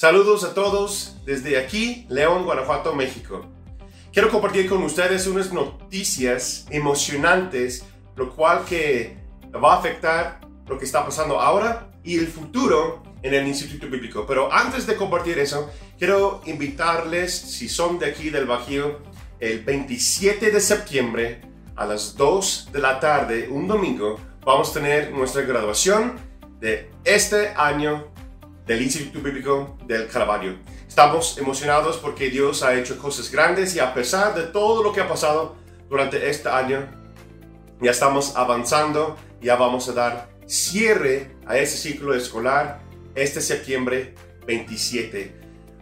Saludos a todos desde aquí, León, Guanajuato, México. Quiero compartir con ustedes unas noticias emocionantes, lo cual que va a afectar lo que está pasando ahora y el futuro en el Instituto Bíblico. Pero antes de compartir eso, quiero invitarles, si son de aquí del Bajío, el 27 de septiembre a las 2 de la tarde, un domingo, vamos a tener nuestra graduación de este año del Instituto Bíblico del Calvario. Estamos emocionados porque Dios ha hecho cosas grandes y a pesar de todo lo que ha pasado durante este año, ya estamos avanzando, ya vamos a dar cierre a este ciclo escolar este septiembre 27.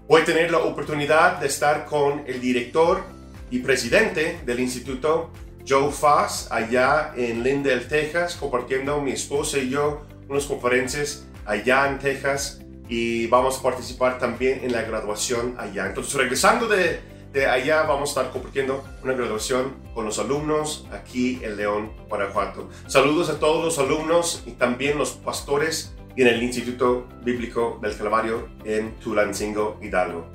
Voy a tener la oportunidad de estar con el director y presidente del instituto, Joe Fass, allá en Lindell, Texas, compartiendo mi esposa y yo unas conferencias allá en Texas, y vamos a participar también en la graduación allá. Entonces, regresando de allá, vamos a estar compartiendo una graduación con los alumnos aquí en León, Guanajuato. Saludos a todos los alumnos y también los pastores en el Instituto Bíblico del Calvario en Tulancingo, Hidalgo.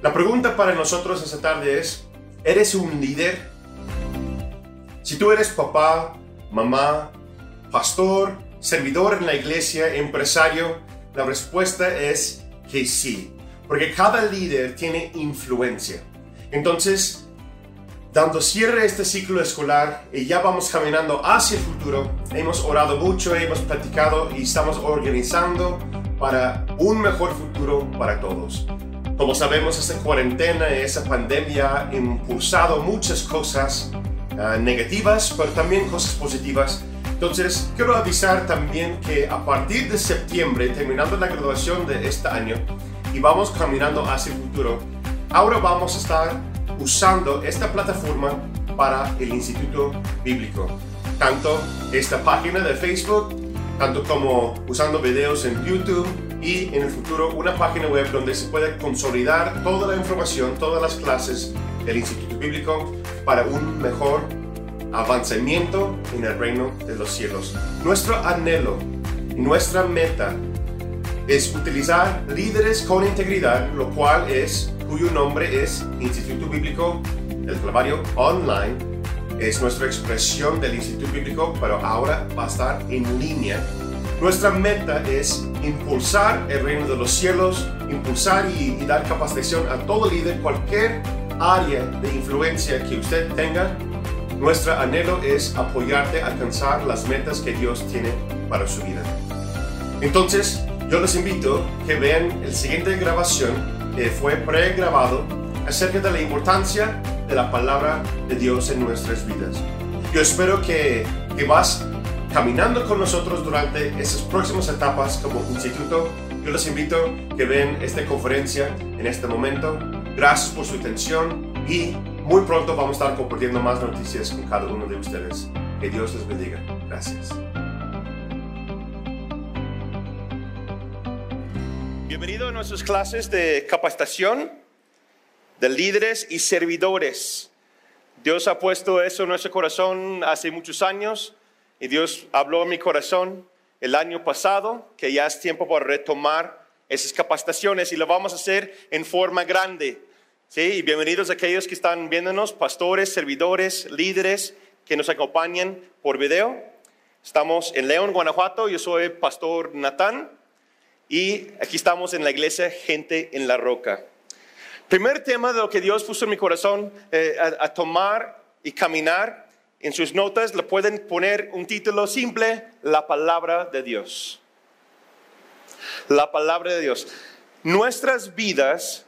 La pregunta para nosotros esta tarde es, ¿eres un líder? Si tú eres papá, mamá, pastor, servidor en la iglesia, empresario, la respuesta es que sí, porque cada líder tiene influencia. Entonces, dando cierre a este ciclo escolar y ya vamos caminando hacia el futuro, hemos orado mucho, hemos platicado y estamos organizando para un mejor futuro para todos. Como sabemos, esta cuarentena, esa pandemia ha impulsado muchas cosas negativas, pero también cosas positivas. Entonces, quiero avisar también que a partir de septiembre, terminando la graduación de este año y vamos caminando hacia el futuro, ahora vamos a estar usando esta plataforma para el Instituto Bíblico. Tanto esta página de Facebook, tanto como usando videos en YouTube y en el futuro una página web donde se puede consolidar toda la información, todas las clases del Instituto Bíblico para un mejor avanzamiento en el reino de los cielos. Nuestro anhelo, nuestra meta es utilizar líderes con integridad, lo cual es cuyo nombre es Instituto Bíblico del Calvario Online. Es nuestra expresión del Instituto Bíblico, pero ahora va a estar en línea. Nuestra meta es impulsar el reino de los cielos, impulsar y dar capacitación a todo líder, cualquier área de influencia que usted tenga. Nuestro anhelo es apoyarte a alcanzar las metas que Dios tiene para su vida. Entonces, yo los invito a que vean la siguiente grabación que fue pregrabado acerca de la importancia de la palabra de Dios en nuestras vidas. Yo espero que vas caminando con nosotros durante esas próximas etapas como instituto. Yo los invito a que vean esta conferencia en este momento. Gracias por su atención y muy pronto vamos a estar compartiendo más noticias con cada uno de ustedes. Que Dios les bendiga. Gracias. Bienvenido a nuestras clases de capacitación de líderes y servidores. Dios ha puesto eso en nuestro corazón hace muchos años y Dios habló en mi corazón el año pasado que ya es tiempo para retomar esas capacitaciones y lo vamos a hacer en forma grande. ¿Sí? Y bienvenidos a aquellos que están viéndonos, pastores, servidores, líderes que nos acompañan por video. Estamos en León, Guanajuato. Yo soy Pastor Nathan. Y aquí estamos en la iglesia Gente en la Roca. Primer tema de lo que Dios puso en mi corazón a tomar y caminar. En sus notas le pueden poner un título simple, La Palabra de Dios. La Palabra de Dios. Nuestras vidas,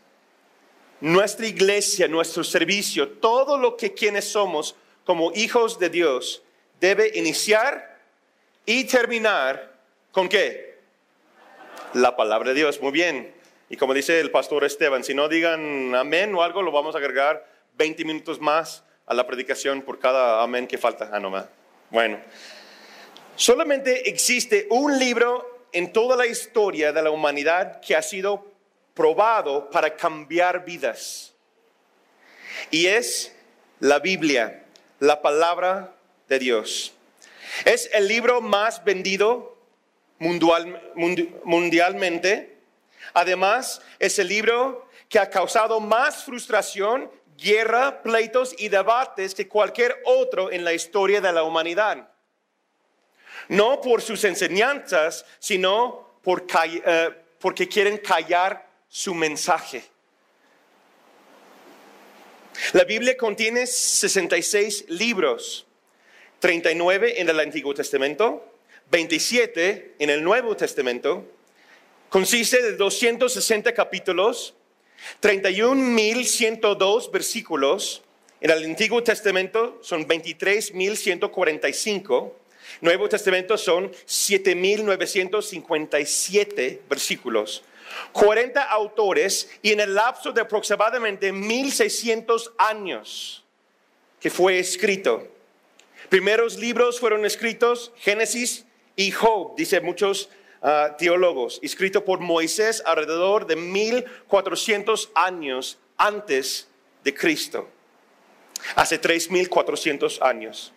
nuestra iglesia, nuestro servicio, todo lo que quienes somos como hijos de Dios debe iniciar y terminar ¿con qué? La palabra de Dios, muy bien. Y como dice el pastor Esteban, si no digan amén o algo, lo vamos a agregar 20 minutos más a la predicación por cada amén que falta. Ah, no más. Bueno, solamente existe un libro en toda la historia de la humanidad que ha sido probado para cambiar vidas. Y es la Biblia, la palabra de Dios. Es el libro más vendido mundialmente, Además, es el libro que ha causado más frustración, guerra, pleitos y debates que cualquier otro en la historia de la humanidad. No por sus enseñanzas, sino porque quieren callar su mensaje. La Biblia contiene 66 libros, 39 en el Antiguo Testamento, 27 en el Nuevo Testamento. Consiste de 260 capítulos, 31.102 versículos. En el Antiguo Testamento son 23.145. Nuevo Testamento son 7.957 versículos. 40 autores y en el lapso de aproximadamente 1.600 años que fue escrito. Primeros libros fueron escritos, Génesis y Job, dicen muchos teólogos, escrito por Moisés alrededor de 1.400 años antes de Cristo, hace 3.400 años.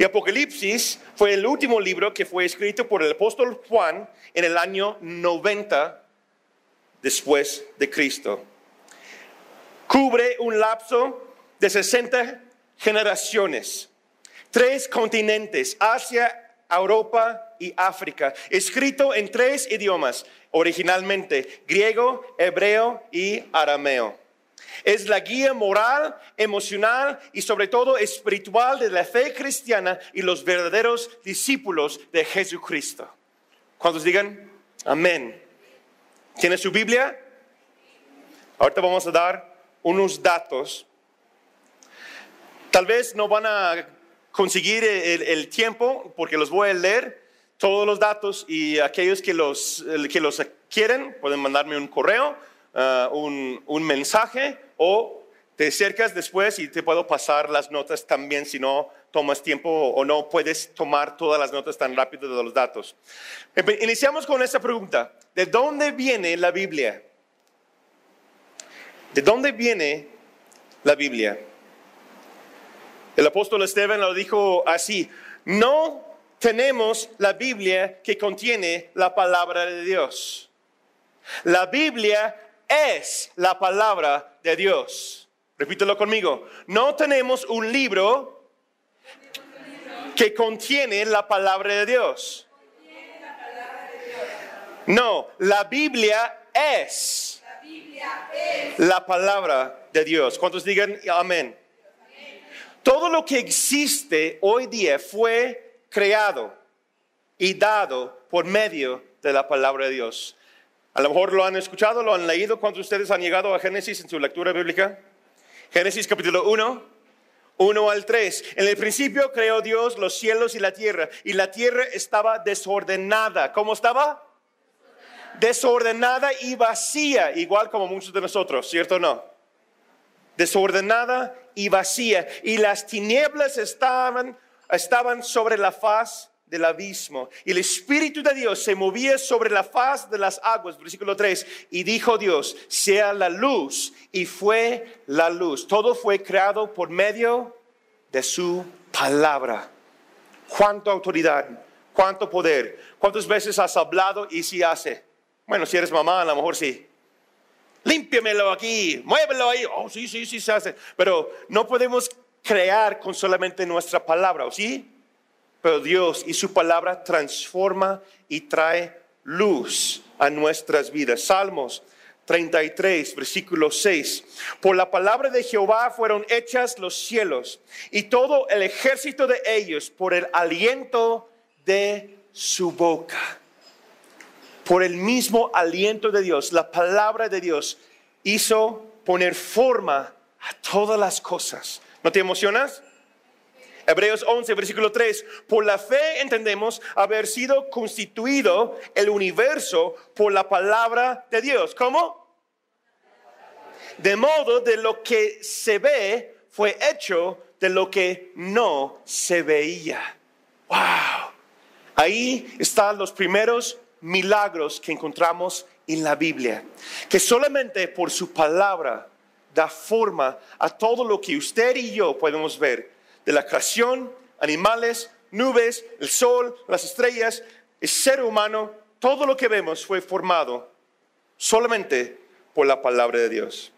Y Apocalipsis fue el último libro que fue escrito por el apóstol Juan en el año 90 después de Cristo. Cubre un lapso de 60 generaciones, 3 continentes, Asia, Europa y África, escrito en 3 idiomas, originalmente griego, hebreo y arameo. Es la guía moral, emocional y sobre todo espiritual de la fe cristiana y los verdaderos discípulos de Jesucristo. ¿Cuántos digan? Amén. ¿Tiene su Biblia? Ahorita vamos a dar unos datos. Tal vez no van a conseguir el tiempo porque los voy a leer todos los datos, y aquellos que los quieren pueden mandarme un correo, un mensaje, o te acercas después y te puedo pasar las notas también si no tomas tiempo o no puedes tomar todas las notas tan rápido de los datos. Iniciamos con esta pregunta: ¿de dónde viene la Biblia? ¿De dónde viene la Biblia? El apóstol Esteban lo dijo así: no tenemos la Biblia que contiene la palabra de Dios. La Biblia es la palabra de Dios. Repítelo conmigo. No tenemos un libro que contiene la palabra de Dios. No, la Biblia es la palabra de Dios. ¿Cuántos digan amén? Todo lo que existe hoy día fue creado y dado por medio de la palabra de Dios. A lo mejor lo han escuchado, lo han leído. ¿Cuántos de ustedes han llegado a Génesis en su lectura bíblica? Génesis capítulo 1, 1 al 3. En el principio creó Dios los cielos y la tierra estaba desordenada. ¿Cómo estaba? Desordenada y vacía, igual como muchos de nosotros, ¿cierto o no? Desordenada y vacía, y las tinieblas estaban sobre la faz del abismo, y el Espíritu de Dios se movía sobre la faz de las aguas. Versículo 3, y dijo Dios: sea la luz, y fue la luz. Todo fue creado por medio de su palabra. ¿Cuánta autoridad? ¿Cuánto poder? ¿Cuántas veces has hablado y si hace? Bueno, si eres mamá, a lo mejor sí. Límpiamelo aquí, muévelo ahí. Oh, sí, sí, sí se hace. Pero no podemos crear con solamente nuestra palabra, ¿o sí? Pero Dios y su palabra transforma y trae luz a nuestras vidas. Salmos 33, versículo 6. Por la palabra de Jehová fueron hechas los cielos, y todo el ejército de ellos por el aliento de su boca. Por el mismo aliento de Dios, la palabra de Dios hizo poner forma a todas las cosas. ¿No te emocionas? Hebreos 11, versículo 3. Por la fe entendemos haber sido constituido el universo por la palabra de Dios. ¿Cómo? De modo de lo que se ve fue hecho de lo que no se veía. ¡Wow! Ahí están los primeros milagros que encontramos en la Biblia, que solamente por su palabra da forma a todo lo que usted y yo podemos ver, de la creación, animales, nubes, el sol, las estrellas, el ser humano. Todo lo que vemos fue formado solamente por la palabra de Dios.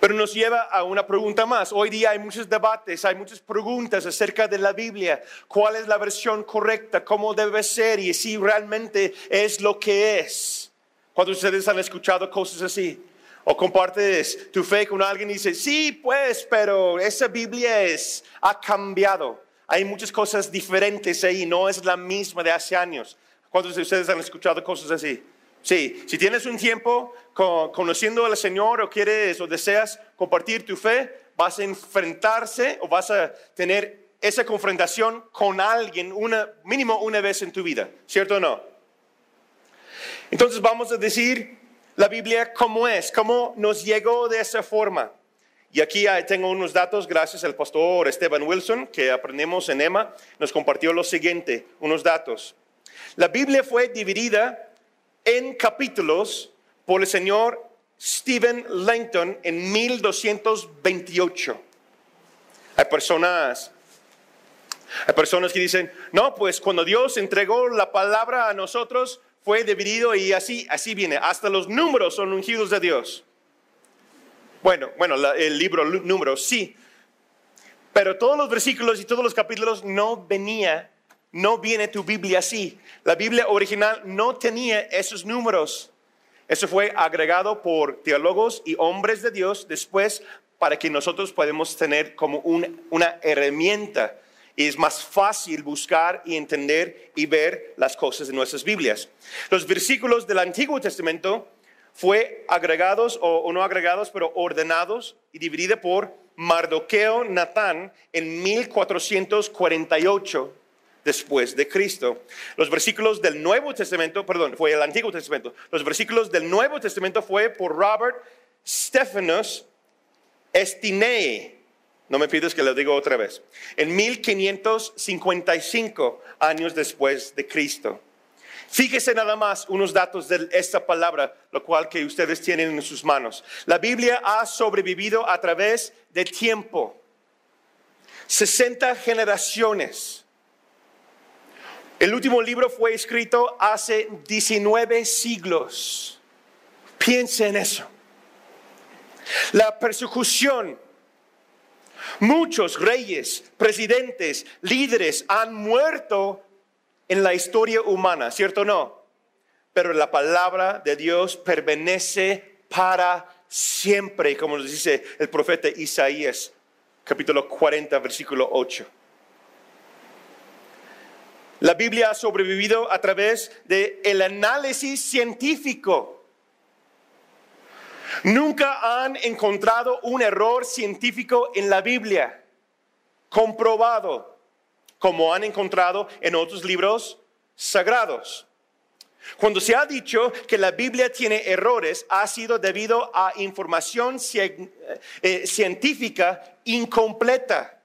Pero nos lleva a una pregunta más. Hoy día hay muchos debates, hay muchas preguntas acerca de la Biblia. ¿Cuál es la versión correcta? ¿Cómo debe ser? Y si realmente es lo que es. Cuando ustedes han escuchado cosas así, o compartes tu fe con alguien y dices, sí, pues, pero esa Biblia ha cambiado. Hay muchas cosas diferentes ahí, no es la misma de hace años. ¿Cuántos de ustedes han escuchado cosas así? Sí, si tienes un tiempo conociendo al Señor o quieres o deseas compartir tu fe, vas a enfrentarse o vas a tener esa confrontación con alguien mínimo una vez en tu vida, ¿cierto o no? Entonces vamos a decir la Biblia cómo es, cómo nos llegó de esa forma. Y aquí tengo unos datos, gracias al pastor Stephen Wilson, que aprendimos en EMA, nos compartió lo siguiente, unos datos. La Biblia fue dividida en capítulos por el señor Stephen Langton en 1228. Hay personas que dicen, no, pues cuando Dios entregó la palabra a nosotros, fue dividido y así viene. Hasta los números son ungidos de Dios. Bueno, el libro Números, sí. Pero todos los versículos y todos los capítulos no viene tu Biblia así. La Biblia original no tenía esos números. Eso fue agregado por teólogos y hombres de Dios después para que nosotros podamos tener como una herramienta. Y es más fácil buscar y entender y ver las cosas de nuestras Biblias. Los versículos del Antiguo Testamento fue agregados o no agregados, pero ordenados y dividido por Mardoqueo Natán en 1448 después de Cristo. Los versículos del Nuevo Testamento, fue el Antiguo Testamento. Los versículos del Nuevo Testamento fue por Robert Stephanus Estienne. No me pidas que lo digo otra vez. En 1555 años después de Cristo. Fíjese nada más unos datos de esta palabra, lo cual que ustedes tienen en sus manos. La Biblia ha sobrevivido a través de tiempo. 60 generaciones. El último libro fue escrito hace 19 siglos. Piense en eso. La persecución. Muchos reyes, presidentes, líderes han muerto en la historia humana, ¿cierto o no? Pero la palabra de Dios permanece para siempre, como nos dice el profeta Isaías, capítulo 40, versículo 8. La Biblia ha sobrevivido a través del análisis científico. Nunca han encontrado un error científico en la Biblia, comprobado, como han encontrado en otros libros sagrados. Cuando se ha dicho que la Biblia tiene errores, ha sido debido a información científica incompleta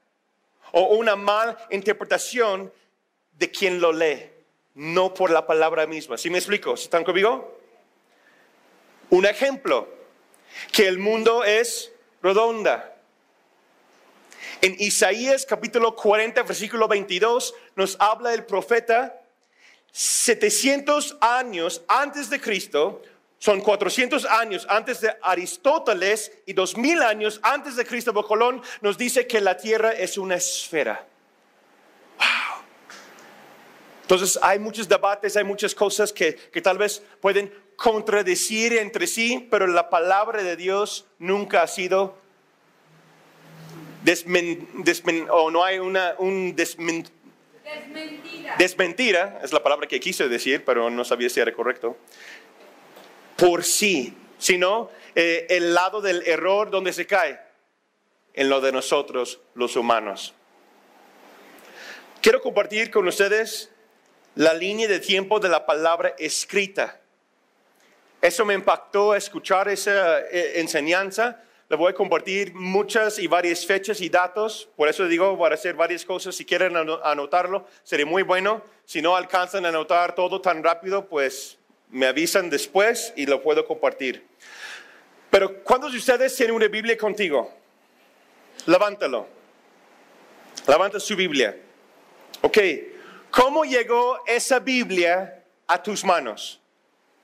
o una mala interpretación de quien lo lee, no por la palabra misma. ¿Sí me explico? ¿Están conmigo? Un ejemplo, que el mundo es redonda. En Isaías capítulo 40, versículo 22, nos habla el profeta 700 años antes de Cristo, son 400 años antes de Aristóteles y 2000 años antes de Cristóbal Colón, nos dice que la tierra es una esfera. ¡Wow! Entonces hay muchos debates, hay muchas cosas que tal vez pueden contradecir entre sí, pero la palabra de Dios nunca ha sido desmentida, es la palabra que quise decir, pero no sabía si era correcto. Por sí, sino el lado del error donde se cae, en lo de nosotros los humanos. Quiero compartir con ustedes la línea de tiempo de la palabra escrita. Eso me impactó escuchar esa enseñanza. Les voy a compartir muchas y varias fechas y datos. Por eso digo, voy a hacer varias cosas. Si quieren anotarlo, sería muy bueno. Si no alcanzan a anotar todo tan rápido, pues me avisan después y lo puedo compartir. Pero ¿cuántos de ustedes tienen una Biblia contigo? Levántalo. Levanta su Biblia. Ok. ¿Cómo llegó esa Biblia a tus manos?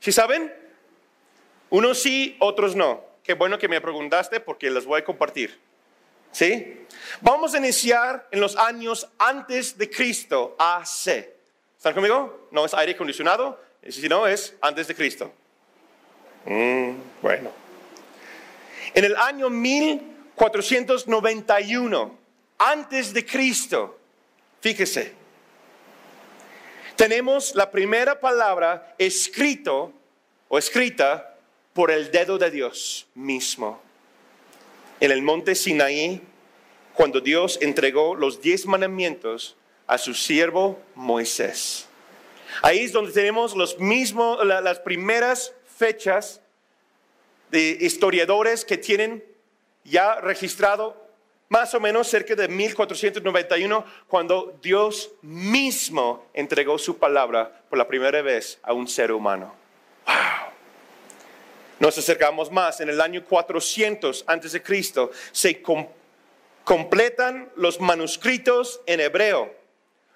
¿Sí saben? Unos sí, otros no. Qué bueno que me preguntaste porque las voy a compartir. ¿Sí? Vamos a iniciar en los años antes de Cristo, AC. ¿Están conmigo? No es aire acondicionado, sino es antes de Cristo. Bueno. En el año 1491, antes de Cristo, fíjese, tenemos la primera palabra escrito o escrita por el dedo de Dios mismo. En el monte Sinaí, cuando Dios entregó los 10 mandamientos a su siervo Moisés. Ahí es donde tenemos las primeras fechas de historiadores que tienen ya registrado más o menos cerca de 1491, cuando Dios mismo entregó su palabra por la primera vez a un ser humano. ¡Wow! Nos acercamos más. En el año 400 antes de Cristo se completan los manuscritos en hebreo,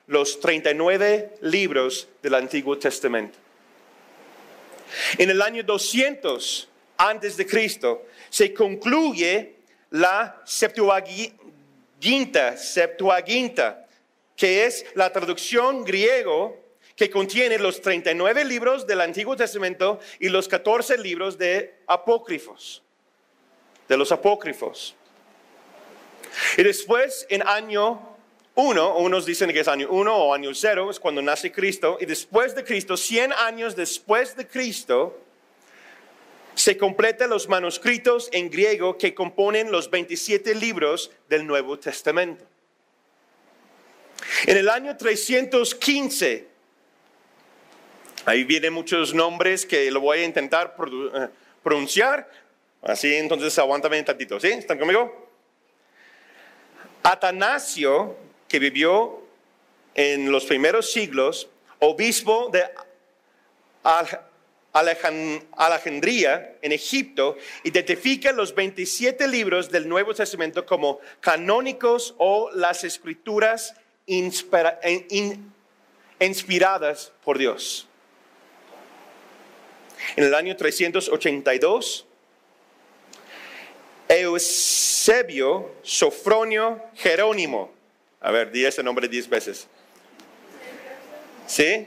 los 39 libros del Antiguo Testamento. En el año 200 antes de Cristo se concluye la Septuaginta, que es la traducción griego que contiene los 39 libros del Antiguo Testamento y los 14 libros de los apócrifos. Y después, en año 1, unos dicen que es año 1 o año 0, es cuando nace Cristo, y después de Cristo, 100 años después de Cristo, se completan los manuscritos en griego que componen los 27 libros del Nuevo Testamento. En el año 315, ahí vienen muchos nombres que lo voy a intentar pronunciar, así entonces aguántame un tantito, ¿sí? ¿Están conmigo? Atanasio, que vivió en los primeros siglos, obispo de Alejandría, en Egipto, identifica los 27 libros del Nuevo Testamento como canónicos o las escrituras inspiradas por Dios. En el año 382, Eusebio, Sofronio, Jerónimo. A ver, di ese nombre 10 veces. ¿Sí?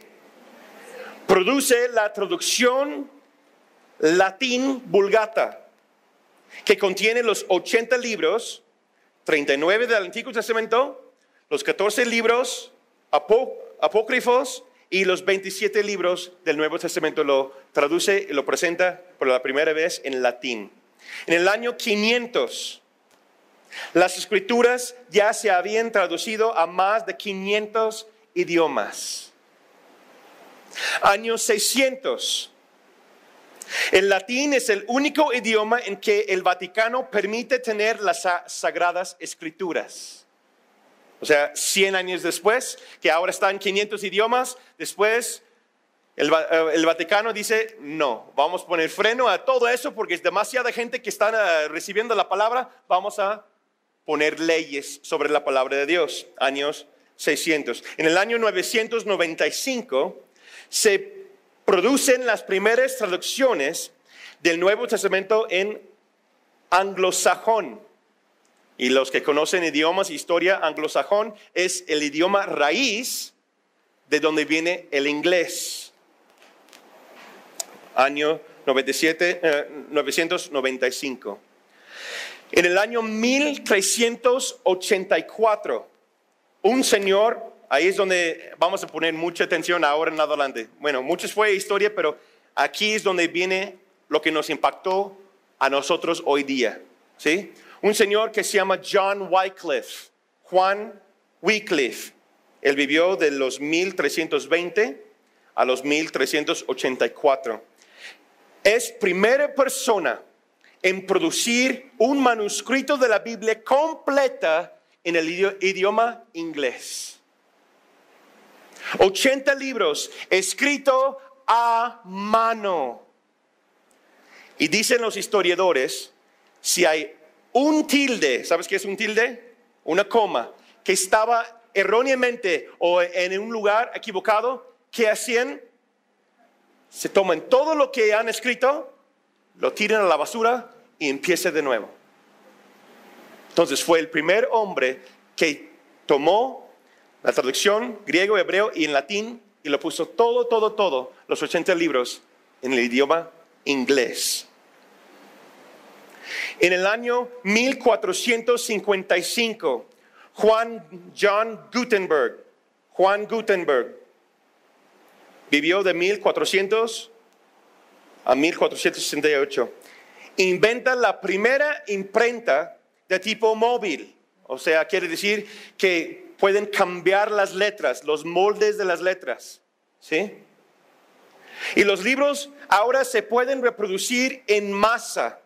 Produce la traducción latín vulgata, que contiene los 80 libros, 39 del Antiguo Testamento, los 14 libros apócrifos y los 27 libros del Nuevo Testamento. Lo traduce y lo presenta por la primera vez en latín. En el año 500, las escrituras ya se habían traducido a más de 500 idiomas. Año 600, el latín es el único idioma en que el Vaticano permite tener las sagradas escrituras. O sea, 100 años después, que ahora están 500 idiomas, después el Vaticano dice, no, vamos a poner freno a todo eso porque es demasiada gente que está recibiendo la palabra, vamos a poner leyes sobre la palabra de Dios. Años 600. En el año 995, se producen las primeras traducciones del Nuevo Testamento en anglosajón. Y los que conocen idiomas e historia, anglosajón es el idioma raíz de donde viene el inglés. Año 995. En el año 1384, un señor... Ahí es donde vamos a poner mucha atención ahora en adelante. Bueno, muchos fue historia, pero aquí es donde viene lo que nos impactó a nosotros hoy día. ¿Sí? Un señor que se llama Juan Wycliffe. Él vivió de los 1320 a los 1384. Es primera persona en producir un manuscrito de la Biblia completa en el idioma inglés. 80 libros escritos a mano. Y dicen los historiadores, si hay un tilde, ¿sabes qué es un tilde? Una coma, que estaba erróneamente o en un lugar equivocado, ¿qué hacían? Se toman todo lo que han escrito lo tiren a la basura y empiece de nuevo. Entonces fue el primer hombre que tomó la traducción griego, hebreo y en latín y lo puso todo, los 80 libros en el idioma inglés. En el año 1455, John Gutenberg vivió de 1400 a 1468. Inventa la primera imprenta de tipo móvil. O sea, quiere decir que pueden cambiar las letras, los moldes de las letras. ¿Sí? Y los libros ahora se pueden reproducir en masa.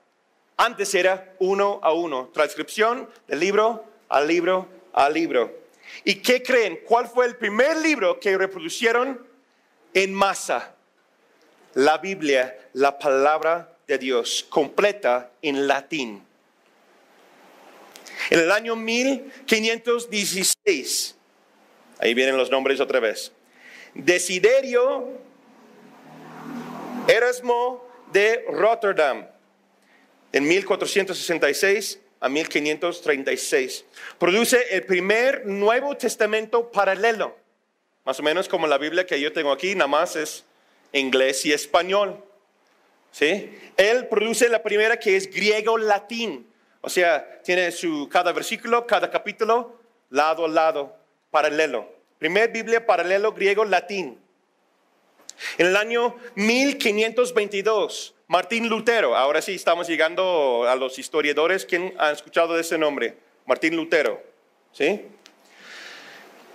Antes era 1 a 1, transcripción de libro a libro a libro. ¿Y qué creen? ¿Cuál fue el primer libro que reproducieron en masa? La Biblia, la palabra de Dios, completa en latín. En el año 1516, ahí vienen los nombres otra vez, Desiderio Erasmo de Rotterdam. En 1466 a 1536, produce el primer Nuevo Testamento paralelo, más o menos como la Biblia que yo tengo aquí, nada más es inglés y español. ¿Sí? Él produce la primera que es griego-latín, o sea, tiene cada versículo, cada capítulo, lado a lado, paralelo. Primer Biblia paralelo griego-latín. En el año 1522, Martín Lutero, ahora sí estamos llegando a los historiadores. ¿Quién ha escuchado de ese nombre? Martín Lutero, ¿sí?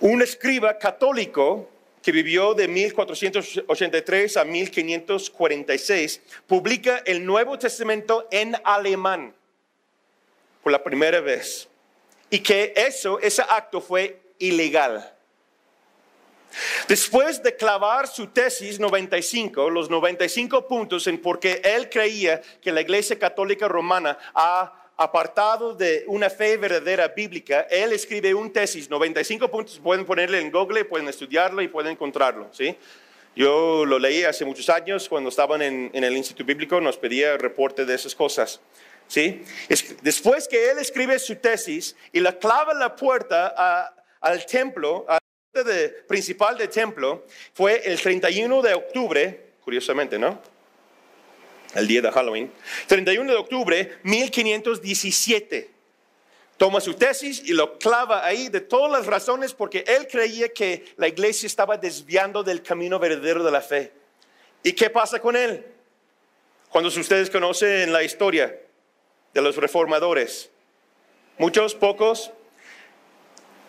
Un escriba católico que vivió de 1483 a 1546, publica el Nuevo Testamento en alemán por la primera vez. Y que ese acto fue ilegal. Después de clavar su tesis 95, los 95 puntos en por qué él creía que la Iglesia Católica Romana ha apartado de una fe verdadera bíblica, él escribe un tesis, 95 puntos, pueden ponerle en Google, pueden estudiarlo y pueden encontrarlo, ¿sí? Yo lo leí hace muchos años cuando estaban en el Instituto Bíblico, nos pedía reporte de esas cosas. ¿Sí? Después que él escribe su tesis y la clava la puerta al templo, principal del templo, fue el 31 de octubre, curiosamente, ¿no? El día de Halloween. 31 de octubre, 1517. Toma su tesis y lo clava ahí de todas las razones porque él creía que la iglesia estaba desviando del camino verdadero de la fe. ¿Y qué pasa con él? Cuando ustedes conocen la historia de los reformadores. Muchos, pocos.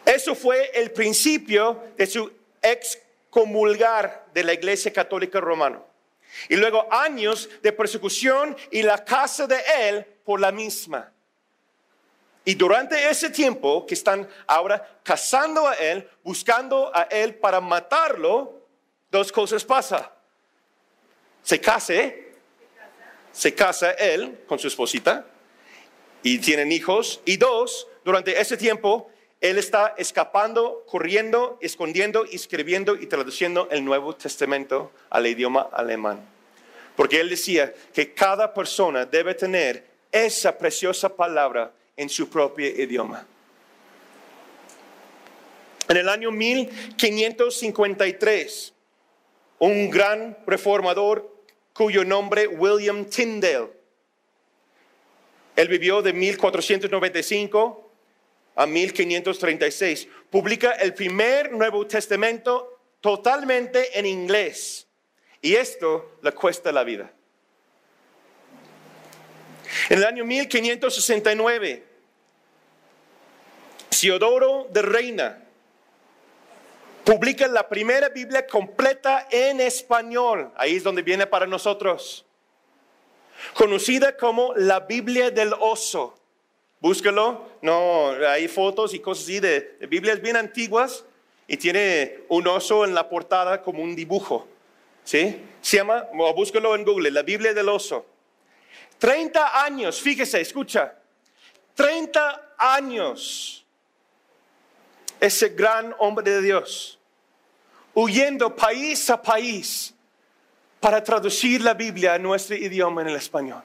Eso fue el principio de su excomulgar de la Iglesia Católica Romana. Y luego años de persecución y la caza de él por la misma. Y durante ese tiempo que están ahora cazando a él, buscando a él para matarlo, dos cosas pasan. Se casa él con su esposita y tienen hijos. Y dos, durante ese tiempo él está escapando, corriendo, escondiendo, escribiendo y traduciendo el Nuevo Testamento al idioma alemán. Porque él decía que cada persona debe tener esa preciosa palabra en su propio idioma. En el año 1553, un gran reformador cuyo nombre William Tyndale. Él vivió de 1495 a 1536, publica el primer Nuevo Testamento totalmente en inglés. Y esto le cuesta la vida. En el año 1569, Teodoro de Reina publica la primera Biblia completa en español. Ahí es donde viene para nosotros. Conocida como la Biblia del Oso. Búscalo, no, hay fotos y cosas así de Biblias bien antiguas y tiene un oso en la portada como un dibujo, ¿sí? Se llama, o búscalo en Google, la Biblia del Oso. 30 años, fíjese, escucha, 30 años, ese gran hombre de Dios, huyendo país a país para traducir la Biblia a nuestro idioma en el español.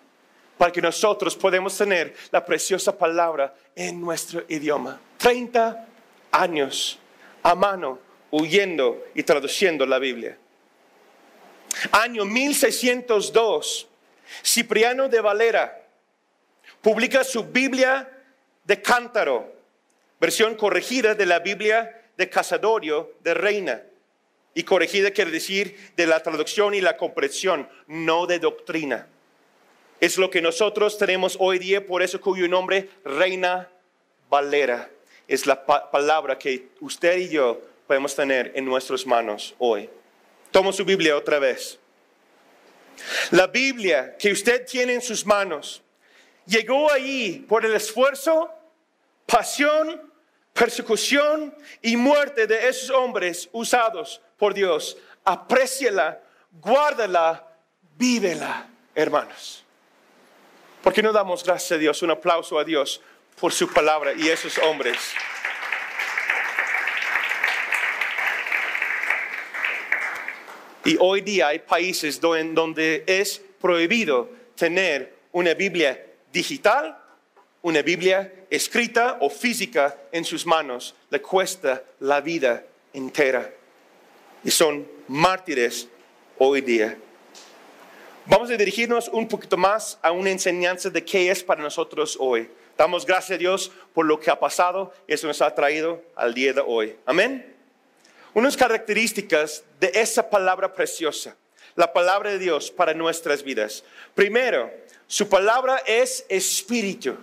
para que nosotros podamos tener la preciosa palabra en nuestro idioma. 30 años a mano, huyendo y traduciendo la Biblia. Año 1602, Cipriano de Valera publica su Biblia de Cántaro, versión corregida de la Biblia de Teodoro de Reina. Y corregida quiere decir de la traducción y la comprensión, no de doctrina. Es lo que nosotros tenemos hoy día, por eso cuyo nombre Reina Valera. Es la palabra que usted y yo podemos tener en nuestras manos hoy. Toma su Biblia otra vez. La Biblia que usted tiene en sus manos llegó ahí por el esfuerzo, pasión, persecución y muerte de esos hombres usados por Dios. Apréciala, guárdala, vívela, hermanos. ¿Por qué no damos gracias a Dios? Un aplauso a Dios por su palabra y esos hombres. Y hoy día hay países donde es prohibido tener una Biblia digital, una Biblia escrita o física en sus manos. Le cuesta la vida entera. Y son mártires hoy día. Vamos a dirigirnos un poquito más a una enseñanza de qué es para nosotros hoy. Damos gracias a Dios por lo que ha pasado. Eso nos ha traído al día de hoy. Amén. Unas características de esa palabra preciosa, la palabra de Dios para nuestras vidas. Primero, su palabra es espíritu.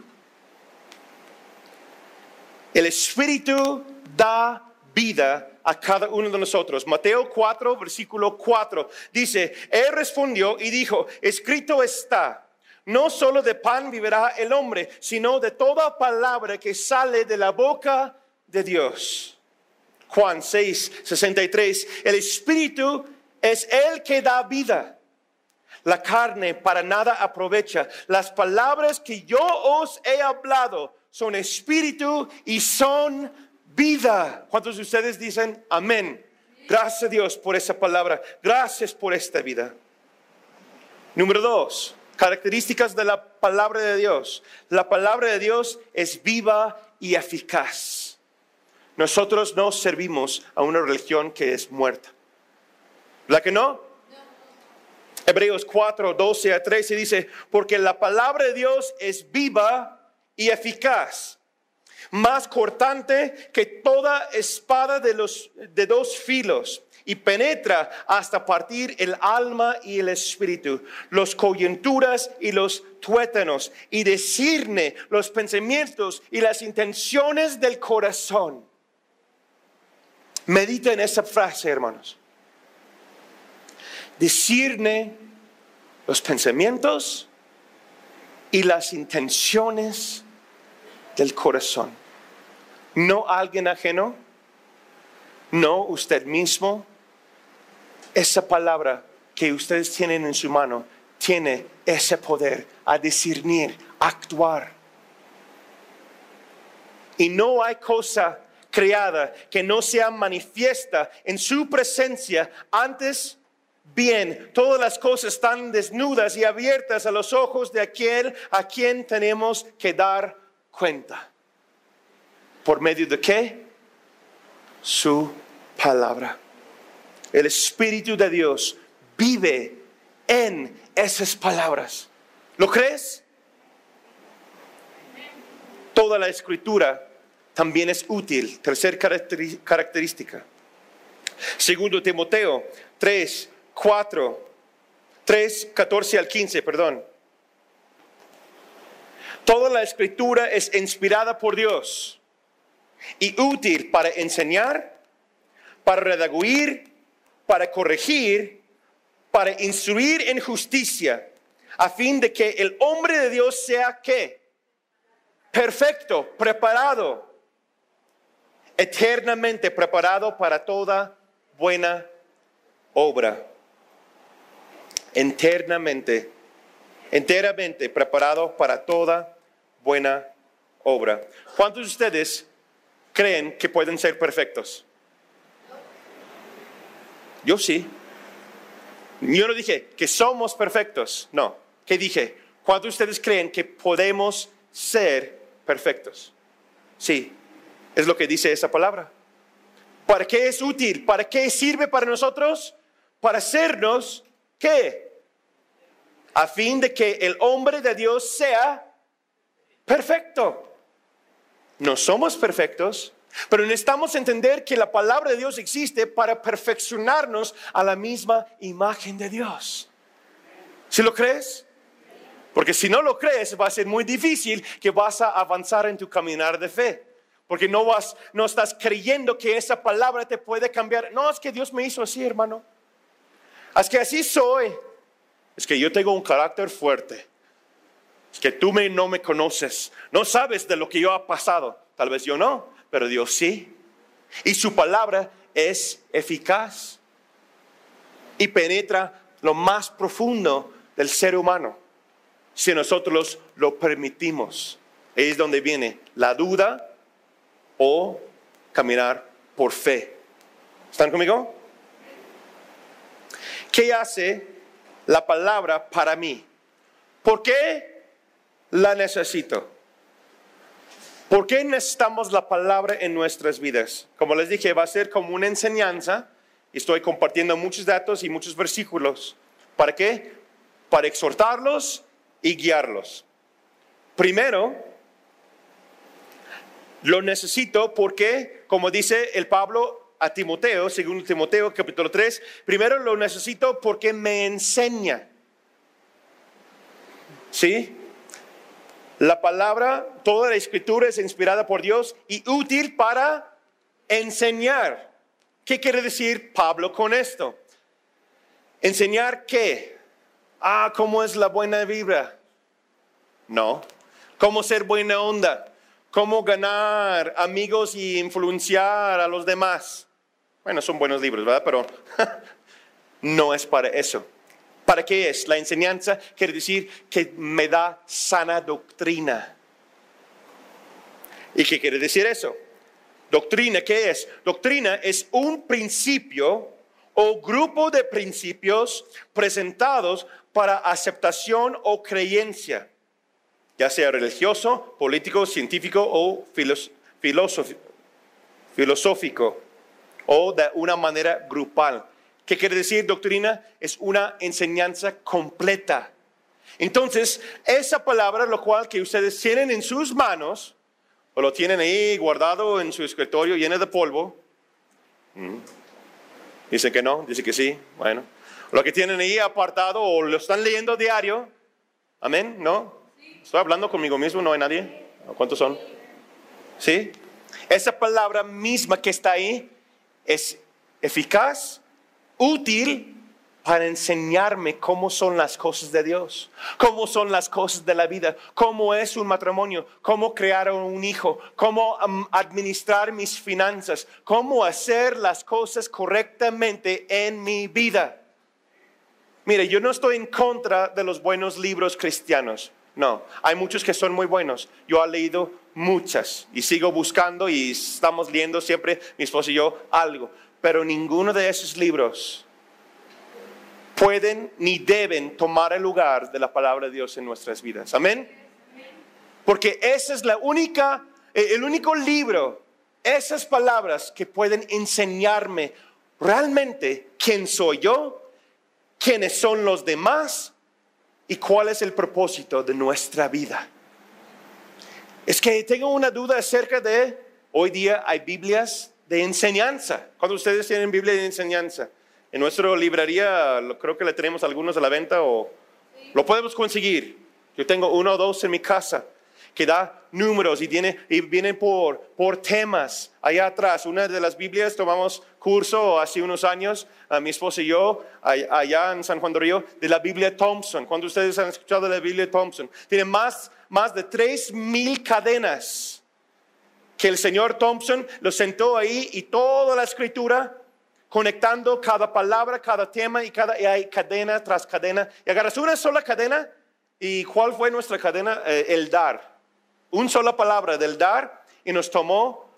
El espíritu da vida a cada uno de nosotros. Mateo 4, versículo 4 dice: Él respondió y dijo: escrito está, no solo de pan vivirá el hombre, sino de toda palabra que sale de la boca de Dios. Juan 6, 63, el Espíritu es el que da vida. La carne para nada aprovecha. Las palabras que yo os he hablado son Espíritu y son vida. ¿Cuántos de ustedes dicen amén? Gracias a Dios por esa palabra. Gracias por esta vida. Número 2, características de la palabra de Dios. La palabra de Dios es viva y eficaz. Nosotros no servimos a una religión que es muerta. ¿Verdad que no? Hebreos 4, 12 a 13 dice: porque la palabra de Dios es viva y eficaz, más cortante que toda espada de dos filos, y penetra hasta partir el alma y el espíritu, los coyunturas y los tuétanos, y discierne los pensamientos y las intenciones del corazón. Medita en esa frase, hermanos. Discierne los pensamientos y las intenciones del corazón. No alguien ajeno, no usted mismo. Esa palabra que ustedes tienen en su mano tiene ese poder a discernir, a actuar. Y no hay cosa creada que no sea manifiesta en su presencia. Antes bien, todas las cosas están desnudas y abiertas a los ojos de aquel a quien tenemos que dar cuenta. ¿Por medio de qué? Su palabra. El Espíritu de Dios vive en esas palabras. ¿Lo crees? Toda la escritura también es útil. Tercer característica. Segundo Timoteo 3, 14 al 15, perdón. Toda la escritura es inspirada por Dios y útil para enseñar, para redarguir, para corregir, para instruir en justicia, a fin de que el hombre de Dios sea ¿qué? Perfecto, preparado, eternamente preparado para toda buena obra. Enteramente preparado para toda buena obra. ¿Cuántos de ustedes creen que pueden ser perfectos? Yo sí. Yo no dije que somos perfectos. No. ¿Qué dije? ¿Cuántos de ustedes creen que podemos ser perfectos? Sí, es lo que dice esa palabra. ¿Para qué es útil? ¿Para qué sirve para nosotros? Para hacernos, ¿qué? A fin de que el hombre de Dios sea perfecto. No somos perfectos, pero necesitamos entender que la palabra de Dios existe para perfeccionarnos a la misma imagen de Dios. ¿Sí lo crees? Porque si no lo crees, va a ser muy difícil que vas a avanzar en tu caminar de fe. Porque no estás creyendo que esa palabra te puede cambiar. No, es que Dios me hizo así, hermano. Es que así soy. Es que yo tengo un carácter fuerte. Es que tú no me conoces. No sabes de lo que yo ha pasado. Tal vez yo no, pero Dios sí. Y su palabra es eficaz. Y penetra lo más profundo del ser humano. Si nosotros lo permitimos. Ahí es donde viene la duda o caminar por fe. ¿Están conmigo? ¿Qué hace la palabra para mí? ¿Por qué la necesito? ¿Por qué necesitamos la palabra en nuestras vidas? Como les dije, va a ser como una enseñanza. Estoy compartiendo muchos datos y muchos versículos. ¿Para qué? Para exhortarlos y guiarlos. Primero, lo necesito porque, como dice el Pablo a Timoteo, 2 Timoteo capítulo 3, primero lo necesito porque me enseña. ¿Sí? La palabra, toda la escritura es inspirada por Dios y útil para enseñar. ¿Qué quiere decir Pablo con esto? ¿Enseñar qué? Ah, ¿cómo es la buena vibra? No. ¿Cómo ser buena onda? ¿Cómo ganar amigos y influenciar a los demás? Bueno, son buenos libros, ¿verdad? Pero no es para eso. ¿Para qué es? La enseñanza quiere decir que me da sana doctrina. ¿Y qué quiere decir eso? ¿Doctrina qué es? Doctrina es un principio o grupo de principios presentados para aceptación o creencia, ya sea religioso, político, científico o filosófico, o de una manera grupal. ¿Qué quiere decir doctrina? Es una enseñanza completa. Entonces, esa palabra, lo cual que ustedes tienen en sus manos, o lo tienen ahí guardado en su escritorio lleno de polvo, dicen que no, dicen que sí, bueno. Lo que tienen ahí apartado o lo están leyendo diario. ¿Amén? ¿No? Sí. ¿Estoy hablando conmigo mismo? ¿No hay nadie? ¿Cuántos son? ¿Sí? Esa palabra misma que está ahí es eficaz, útil para enseñarme cómo son las cosas de Dios, cómo son las cosas de la vida, cómo es un matrimonio, cómo crear un hijo, cómo administrar mis finanzas, cómo hacer las cosas correctamente en mi vida. Mire, yo no estoy en contra de los buenos libros cristianos. No, hay muchos que son muy buenos. Yo he leído muchas y sigo buscando y estamos leyendo siempre, mi esposo y yo, algo. Pero ninguno de esos libros pueden ni deben tomar el lugar de la palabra de Dios en nuestras vidas. Amén. Porque esa es el único libro, esas palabras que pueden enseñarme realmente quién soy yo, quiénes son los demás y cuál es el propósito de nuestra vida. Es que tengo una duda acerca de, hoy día hay Biblias de enseñanza. ¿Cuántos de ustedes tienen Biblia de enseñanza? En nuestra librería, creo que le tenemos algunos a la venta o lo podemos conseguir. Yo tengo uno o dos en mi casa que da números y vienen por temas. Allá atrás, una de las Biblias, tomamos curso hace unos años, mi esposa y yo, allá en San Juan de Río, de la Biblia Thompson. ¿Cuándo ustedes han escuchado de la Biblia Thompson? Tiene más de 3,000 cadenas que el señor Thompson lo sentó ahí y toda la escritura conectando cada palabra, cada tema y hay cadena tras cadena. Y agarras una sola cadena. ¿Y cuál fue nuestra cadena? El dar. Una sola palabra del dar. Y nos tomó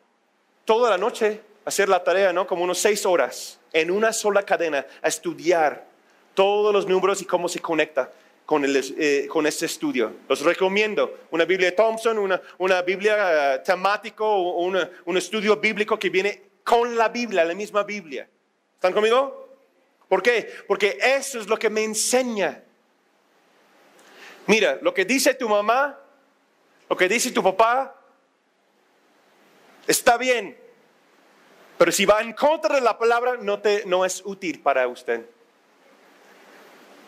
toda la noche hacer la tarea, ¿no? Como unos 6 horas. En una sola cadena. A estudiar todos los números y cómo se conecta. con este estudio. Los recomiendo. Una Biblia Thompson, una Biblia temática, un estudio bíblico que viene con la Biblia, la misma Biblia. ¿Están conmigo? ¿Por qué? Porque eso es lo que me enseña. Mira, lo que dice tu mamá, lo que dice tu papá, está bien. Pero si va en contra de la palabra, no es útil para usted.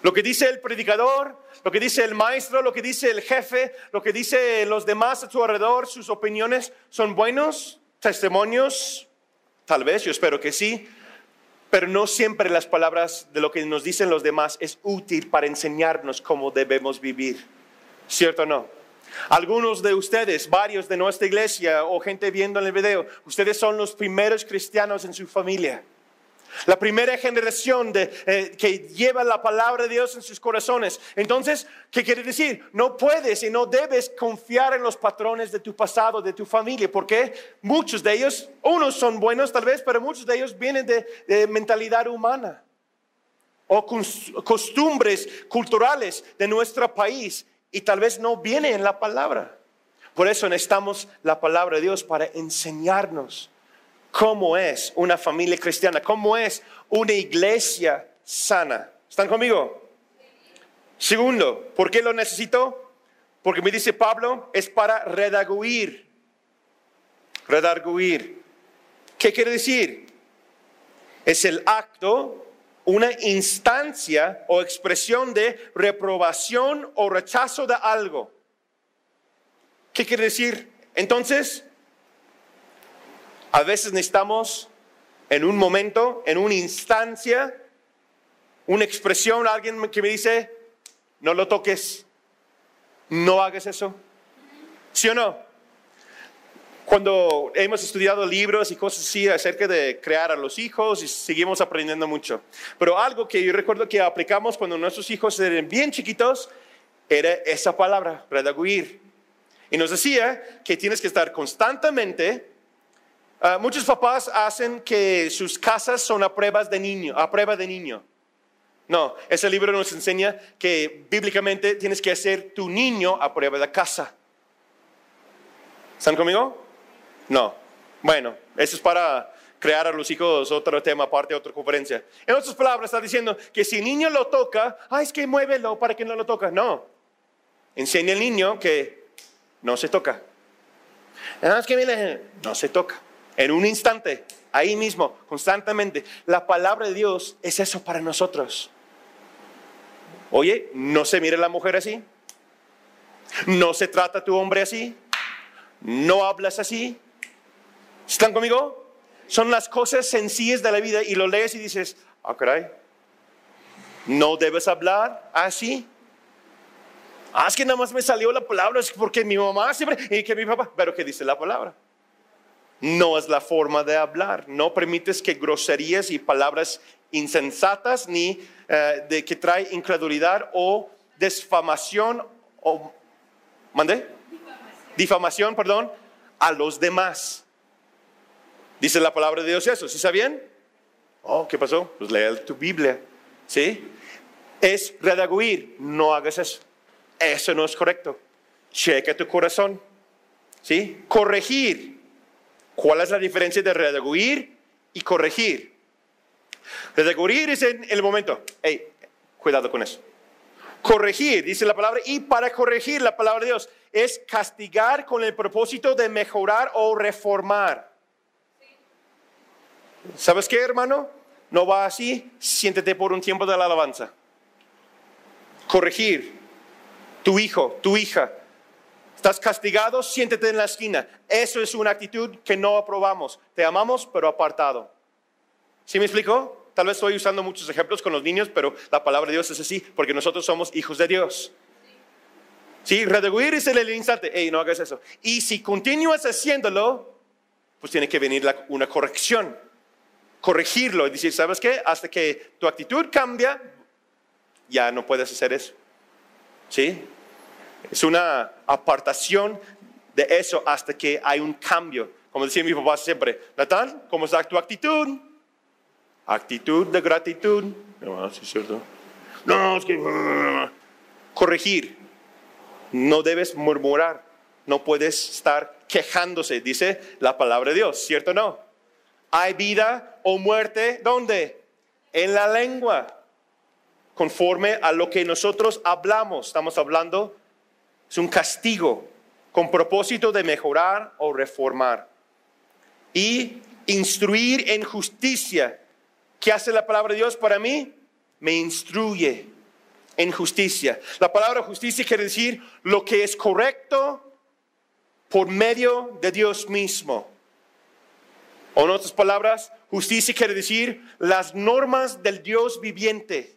Lo que dice el predicador, lo que dice el maestro, lo que dice el jefe, lo que dice los demás a tu alrededor, sus opiniones son buenos testimonios. Tal vez, yo espero que sí. Pero no siempre las palabras de lo que nos dicen los demás es útil para enseñarnos cómo debemos vivir. ¿Cierto o no? Algunos de ustedes, varios de nuestra iglesia o gente viendo en el video, ustedes son los primeros cristianos en su familia. La primera generación que lleva la palabra de Dios en sus corazones. Entonces, ¿qué quiere decir? No puedes y no debes confiar en los patrones de tu pasado, de tu familia. Porque muchos de ellos, unos son buenos tal vez, pero muchos de ellos vienen de mentalidad humana. O costumbres culturales de nuestro país. Y tal vez no viene en la palabra. Por eso necesitamos la palabra de Dios para enseñarnos cómo es una familia cristiana, cómo es una iglesia sana. ¿Están conmigo? Segundo, ¿por qué lo necesito? Porque me dice Pablo, es para redarguir. Redarguir. ¿Qué quiere decir? Es el acto, una instancia o expresión de reprobación o rechazo de algo. ¿Qué quiere decir? Entonces, a veces necesitamos en un momento, en una instancia, una expresión, alguien que me dice, no lo toques, no hagas eso. ¿Sí o no? Cuando hemos estudiado libros y cosas así acerca de crear a los hijos y seguimos aprendiendo mucho. Pero algo que yo recuerdo que aplicamos cuando nuestros hijos eran bien chiquitos era esa palabra, redarguir. Y nos decía que tienes que estar constantemente. Muchos papás hacen que sus casas son a prueba de niño. No, ese libro nos enseña que bíblicamente tienes que hacer tu niño a prueba de casa. ¿Están conmigo? No. Bueno, eso es para crear a los hijos otro tema aparte, otra conferencia. En otras palabras, está diciendo que si el niño lo toca, es que muévelo para que no lo toque. No. Enseña al niño que no se toca. Es que mira, no se toca. En un instante, ahí mismo, constantemente. La palabra de Dios es eso para nosotros. Oye, no se mire la mujer así. No se trata a tu hombre así. No hablas así. ¿Están conmigo? Son las cosas sencillas de la vida y lo lees y dices, caray, no debes hablar así. Es que nada más me salió la palabra, es porque mi mamá siempre, y que mi papá, pero ¿qué dice la palabra? No es la forma de hablar. No permites que groserías y palabras insensatas ni que trae incredulidad o desfamación o difamación, perdón, a los demás. Dice la palabra de Dios eso, ¿sí sabían? ¿Qué pasó? Pues lea tu Biblia, ¿sí? Es redarguir, no hagas eso. Eso no es correcto. Checa tu corazón, ¿sí? Corregir. ¿Cuál es la diferencia de redarguir y corregir? Redarguir es en el momento. Cuidado con eso. Corregir, dice la palabra, y para corregir la palabra de Dios, es castigar con el propósito de mejorar o reformar. ¿Sabes qué, hermano? No va así, siéntete por un tiempo de la alabanza. Corregir. Tu hijo, tu hija. Estás castigado, siéntete en la esquina. Eso es una actitud que no aprobamos. Te amamos, pero apartado. ¿Sí me explico? Tal vez estoy usando muchos ejemplos con los niños, pero la palabra de Dios es así, porque nosotros somos hijos de Dios. Sí, redarguir es en el instante. No hagas eso. Y si continúas haciéndolo, pues tiene que venir una corrección. Corregirlo y decir, ¿sabes qué? Hasta que tu actitud cambia, ya no puedes hacer eso. ¿Sí? Es una apartación de eso hasta que hay un cambio. Como decía mi papá siempre, Nathan, ¿cómo está tu actitud? Actitud de gratitud. No, sí es cierto. No, es que... corregir, no debes murmurar, no puedes estar quejándose, dice la palabra de Dios, ¿cierto o no? Hay vida o muerte, ¿dónde? En la lengua, conforme a lo que nosotros hablamos, estamos hablando, es un castigo con propósito de mejorar o reformar. Y instruir en justicia, ¿qué hace la palabra de Dios para mí? Me instruye en justicia. La palabra justicia quiere decir lo que es correcto por medio de Dios mismo. O en otras palabras, justicia quiere decir las normas del Dios viviente.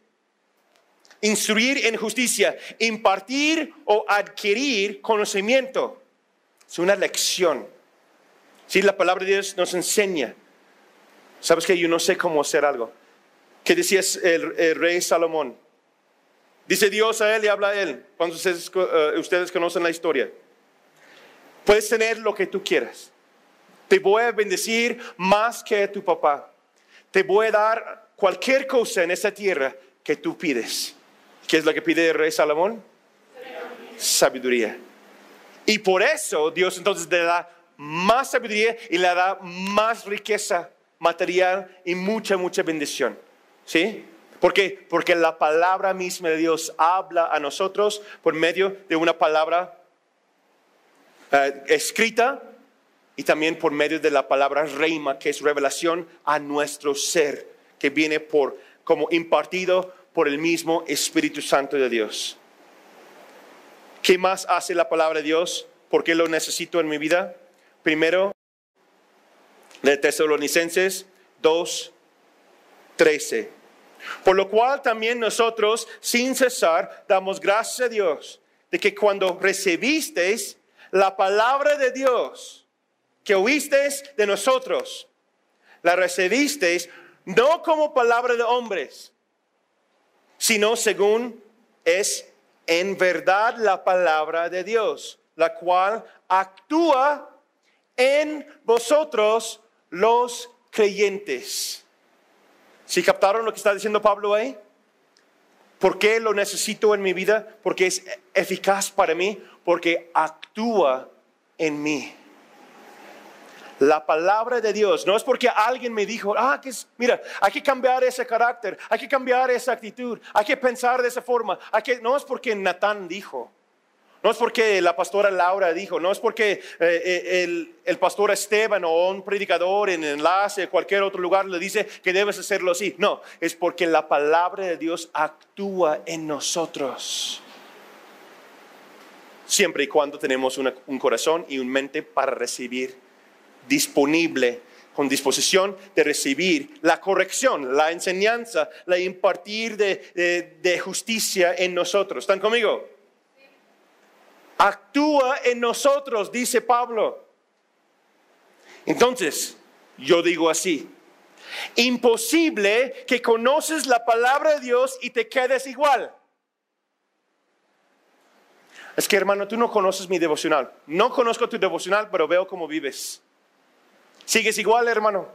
Instruir en justicia, impartir o adquirir conocimiento. Es una lección. Si la palabra de Dios nos enseña, ¿sabes qué? Yo no sé cómo hacer algo. ¿Qué decía el rey Salomón? Dice Dios a él y habla a él. Cuando ustedes conocen la historia. Puedes tener lo que tú quieras. Te voy a bendecir más que tu papá. Te voy a dar cualquier cosa en esta tierra que tú pides. ¿Qué es lo que pide el rey Salomón? Sabiduría. Y por eso Dios entonces le da más sabiduría y le da más riqueza material y mucha, mucha bendición. ¿Sí? ¿Por qué? Porque la palabra misma de Dios habla a nosotros por medio de una palabra escrita y también por medio de la palabra reima, que es revelación a nuestro ser, que viene como impartido por el mismo Espíritu Santo de Dios. ¿Qué más hace la palabra de Dios? ¿Por qué lo necesito en mi vida? Primero, de Tesalonicenses 2:13. Por lo cual también nosotros, sin cesar, damos gracias a Dios de que cuando recibisteis la palabra de Dios que oísteis de nosotros, la recibisteis no como palabra de hombres, sino según es en verdad la palabra de Dios, la cual actúa en vosotros los creyentes. ¿Sí captaron lo que está diciendo Pablo ahí? ¿Por qué lo necesito en mi vida? Porque es eficaz para mí, porque actúa en mí. La palabra de Dios, no es porque alguien me dijo, mira, hay que cambiar ese carácter, hay que cambiar esa actitud, hay que pensar de esa forma, no es porque Natán dijo, no es porque la pastora Laura dijo, no es porque el pastor Esteban o un predicador en Enlace o cualquier otro lugar le dice que debes hacerlo así. No, es porque la palabra de Dios actúa en nosotros. Siempre y cuando tenemos un corazón y una mente para recibir, disponible, con disposición de recibir la corrección, la enseñanza, la impartir de justicia en nosotros. ¿Están conmigo? Sí. Actúa en nosotros, dice Pablo. Entonces, yo digo así, imposible que conoces la palabra de Dios y te quedes igual. Es que, hermano, tú no conoces mi devocional. No conozco tu devocional, pero veo cómo vives. Sigues igual, hermano.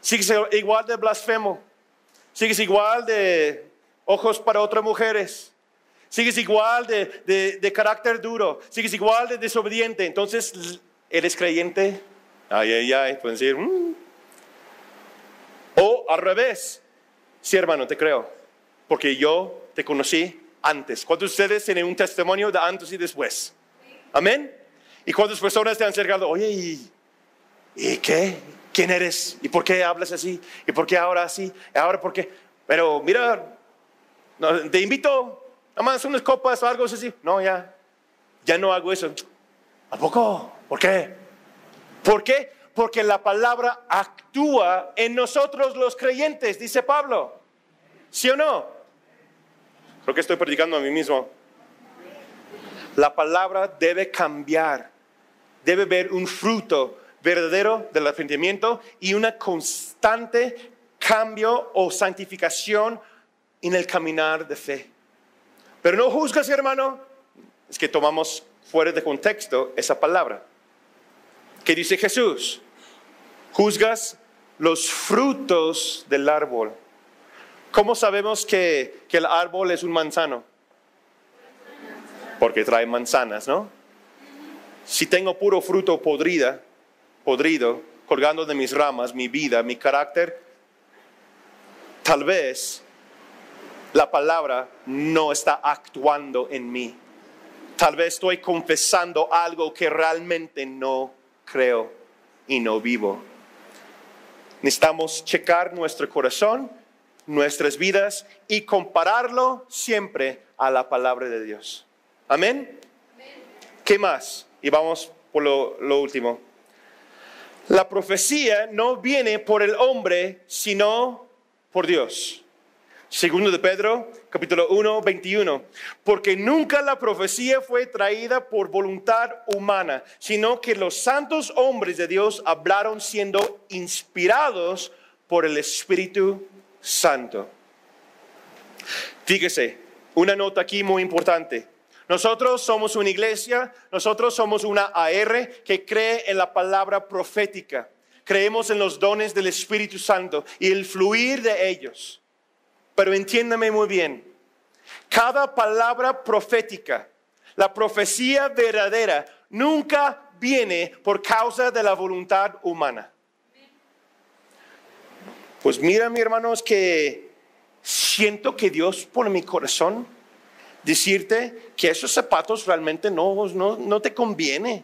Sigues igual de blasfemo. Sigues igual de ojos para otras mujeres. Sigues igual de carácter duro. Sigues igual de desobediente. Entonces, ¿eres creyente? Pueden decir. O al revés. Sí, hermano, te creo. Porque yo te conocí antes. ¿Cuántos de ustedes tienen un testimonio de antes y después? Amén. ¿Y cuántas personas te han acercado? Oye, ¿Y qué? ¿Quién eres? ¿Y por qué hablas así? ¿Y por qué ahora así? ¿Y ahora por qué? Pero mira, no, te invito, nada más unas copas o algo así. No, ya no hago eso. ¿A poco? ¿Por qué? ¿Por qué? Porque la palabra actúa en nosotros los creyentes, dice Pablo. ¿Sí o no? Creo que estoy predicando a mí mismo. La palabra debe cambiar. Debe ver un fruto verdadero del arrepentimiento y una constante cambio o santificación en el caminar de fe. Pero no juzgas, hermano, es que tomamos fuera de contexto esa palabra. ¿Qué dice Jesús? Juzgas los frutos del árbol. ¿Cómo sabemos que el árbol es un manzano? porque trae manzanas, ¿no? Si tengo puro fruto podrido, colgando de mis ramas, mi vida, mi carácter, tal vez la palabra no está actuando en mí. Tal vez estoy confesando algo que realmente no creo y no vivo. Necesitamos checar nuestro corazón, nuestras vidas y compararlo siempre a la palabra de Dios. ¿Amén? Amén. ¿Qué más? Y vamos por lo último. La profecía no viene por el hombre, sino por Dios. Segundo de Pedro, capítulo 1, 21. Porque nunca la profecía fue traída por voluntad humana, sino que los santos hombres de Dios hablaron siendo inspirados por el Espíritu Santo. Fíjese, una nota aquí muy importante. Nosotros somos una iglesia, nosotros somos una AR que cree en la palabra profética. Creemos en los dones del Espíritu Santo y el fluir de ellos. Pero entiéndame muy bien, cada palabra profética, la profecía verdadera, nunca viene por causa de la voluntad humana. Pues mira, mi hermano, es que siento que Dios pone en mi corazón decirte que esos zapatos realmente no te conviene.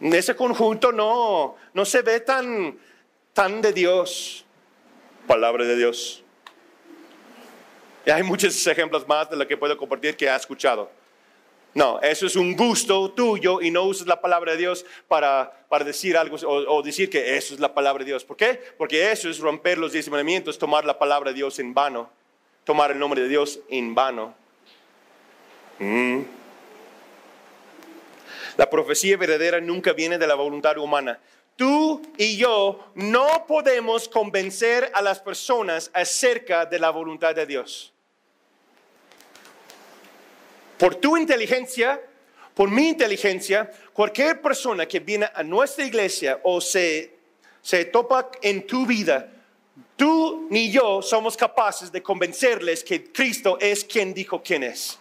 Ese conjunto no se ve tan de Dios. Palabra de Dios. Y hay muchos ejemplos más de lo que puedo compartir que ha escuchado. No, eso es un gusto tuyo y no usas la palabra de Dios para decir algo o decir que eso es la palabra de Dios. ¿Por qué? Porque eso es romper los 10 mandamientos, tomar la palabra de Dios en vano, tomar el nombre de Dios en vano. La profecía verdadera nunca viene de la voluntad humana. Tú y yo no podemos convencer a las personas acerca de la voluntad de Dios. Por tu inteligencia, por mi inteligencia, cualquier persona que viene a nuestra iglesia o se topa en tu vida, tú ni yo somos capaces de convencerles que Cristo es quien dijo quién es.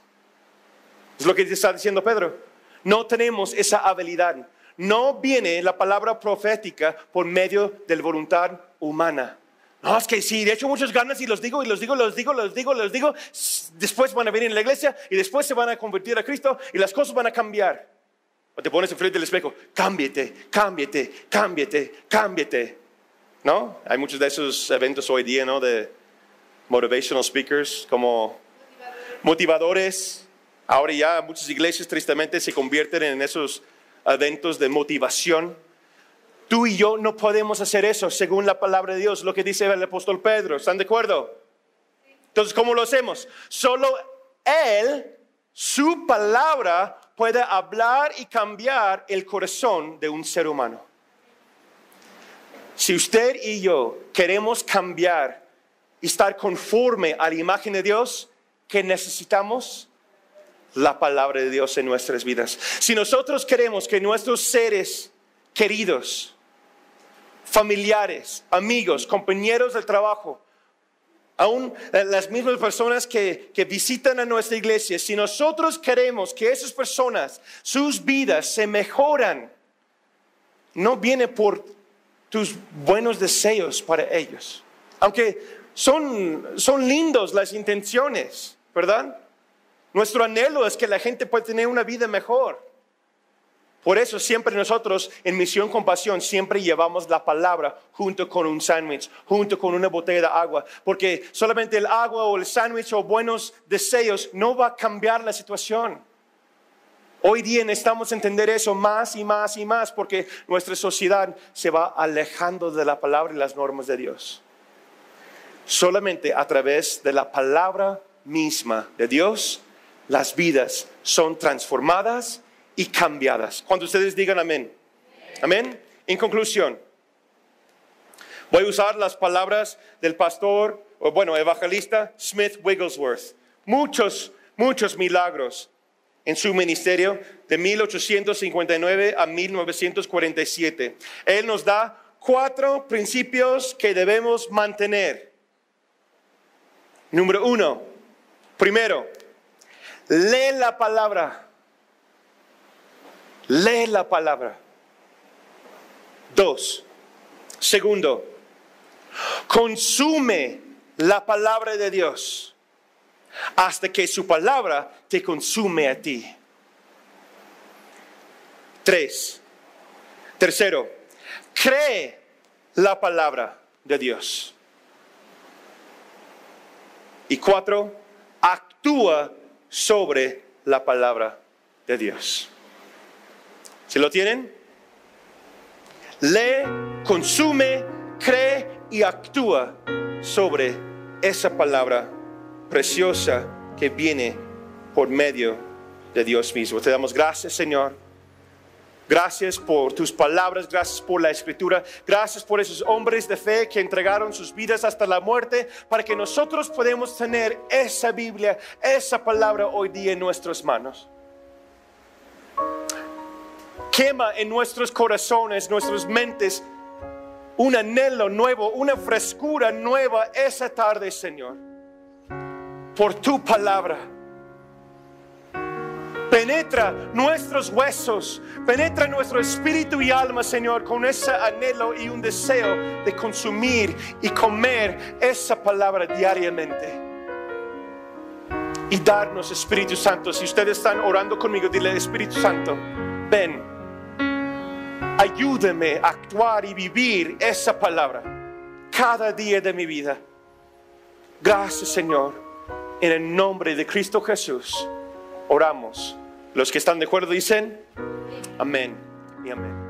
Es lo que está diciendo Pedro. No tenemos esa habilidad. No viene la palabra profética por medio de la voluntad humana. No, es que sí, de hecho muchas ganas y los digo. Después van a venir a la iglesia y después se van a convertir a Cristo y las cosas van a cambiar. O te pones enfrente del espejo, cámbiate. ¿No? Hay muchos de esos eventos hoy día, ¿no? De motivational speakers, como motivadores. Ahora ya muchas iglesias tristemente se convierten en esos eventos de motivación. Tú y yo no podemos hacer eso según la palabra de Dios, lo que dice el apóstol Pedro. ¿Están de acuerdo? Entonces, ¿cómo lo hacemos? Solo Él, su palabra, puede hablar y cambiar el corazón de un ser humano. Si usted y yo queremos cambiar y estar conforme a la imagen de Dios, ¿qué necesitamos? La palabra de Dios en nuestras vidas. Si nosotros queremos que nuestros seres queridos, familiares, amigos, compañeros del trabajo, aún las mismas personas que visitan a nuestra iglesia, si nosotros queremos que esas personas, sus vidas se mejoran, no viene por tus buenos deseos para ellos. Aunque son lindos las intenciones, ¿verdad? Nuestro anhelo es que la gente pueda tener una vida mejor. Por eso siempre nosotros en Misión Compasión siempre llevamos la palabra junto con un sándwich, junto con una botella de agua. Porque solamente el agua o el sándwich o buenos deseos no va a cambiar la situación. Hoy día necesitamos entender eso más y más porque nuestra sociedad se va alejando de la palabra y las normas de Dios. Solamente a través de la palabra misma de Dios las vidas son transformadas y cambiadas. Cuando ustedes digan amén. Amén. En conclusión, voy a usar las palabras del pastor, o bueno, evangelista Smith Wigglesworth. Muchos milagros en su ministerio de 1859 a 1947. Él nos da 4 principios que debemos mantener. Número 1. Primero, lee la palabra. Lee la palabra. 2. Segundo, consume la palabra de Dios hasta que su palabra te consume a ti. 3. Tercero, cree la palabra de Dios. Y 4, actúa sobre la palabra de Dios. ¿Se lo tienen? Lee, consume, cree y actúa sobre esa palabra preciosa que viene por medio de Dios mismo. Te damos gracias, Señor. Gracias por tus palabras, gracias por la Escritura, gracias por esos hombres de fe que entregaron sus vidas hasta la muerte para que nosotros podamos tener esa Biblia, esa palabra hoy día en nuestras manos. Quema en nuestros corazones, nuestras mentes, un anhelo nuevo, una frescura nueva esa tarde, Señor, por tu palabra. Penetra nuestros huesos, penetra nuestro espíritu y alma, Señor, con ese anhelo y un deseo de consumir y comer esa palabra diariamente. Y darnos, Espíritu Santo, si ustedes están orando conmigo, dile: Espíritu Santo, ven, ayúdame a actuar y vivir esa palabra cada día de mi vida. Gracias, Señor, en el nombre de Cristo Jesús oramos. Los que están de acuerdo dicen amén y amén.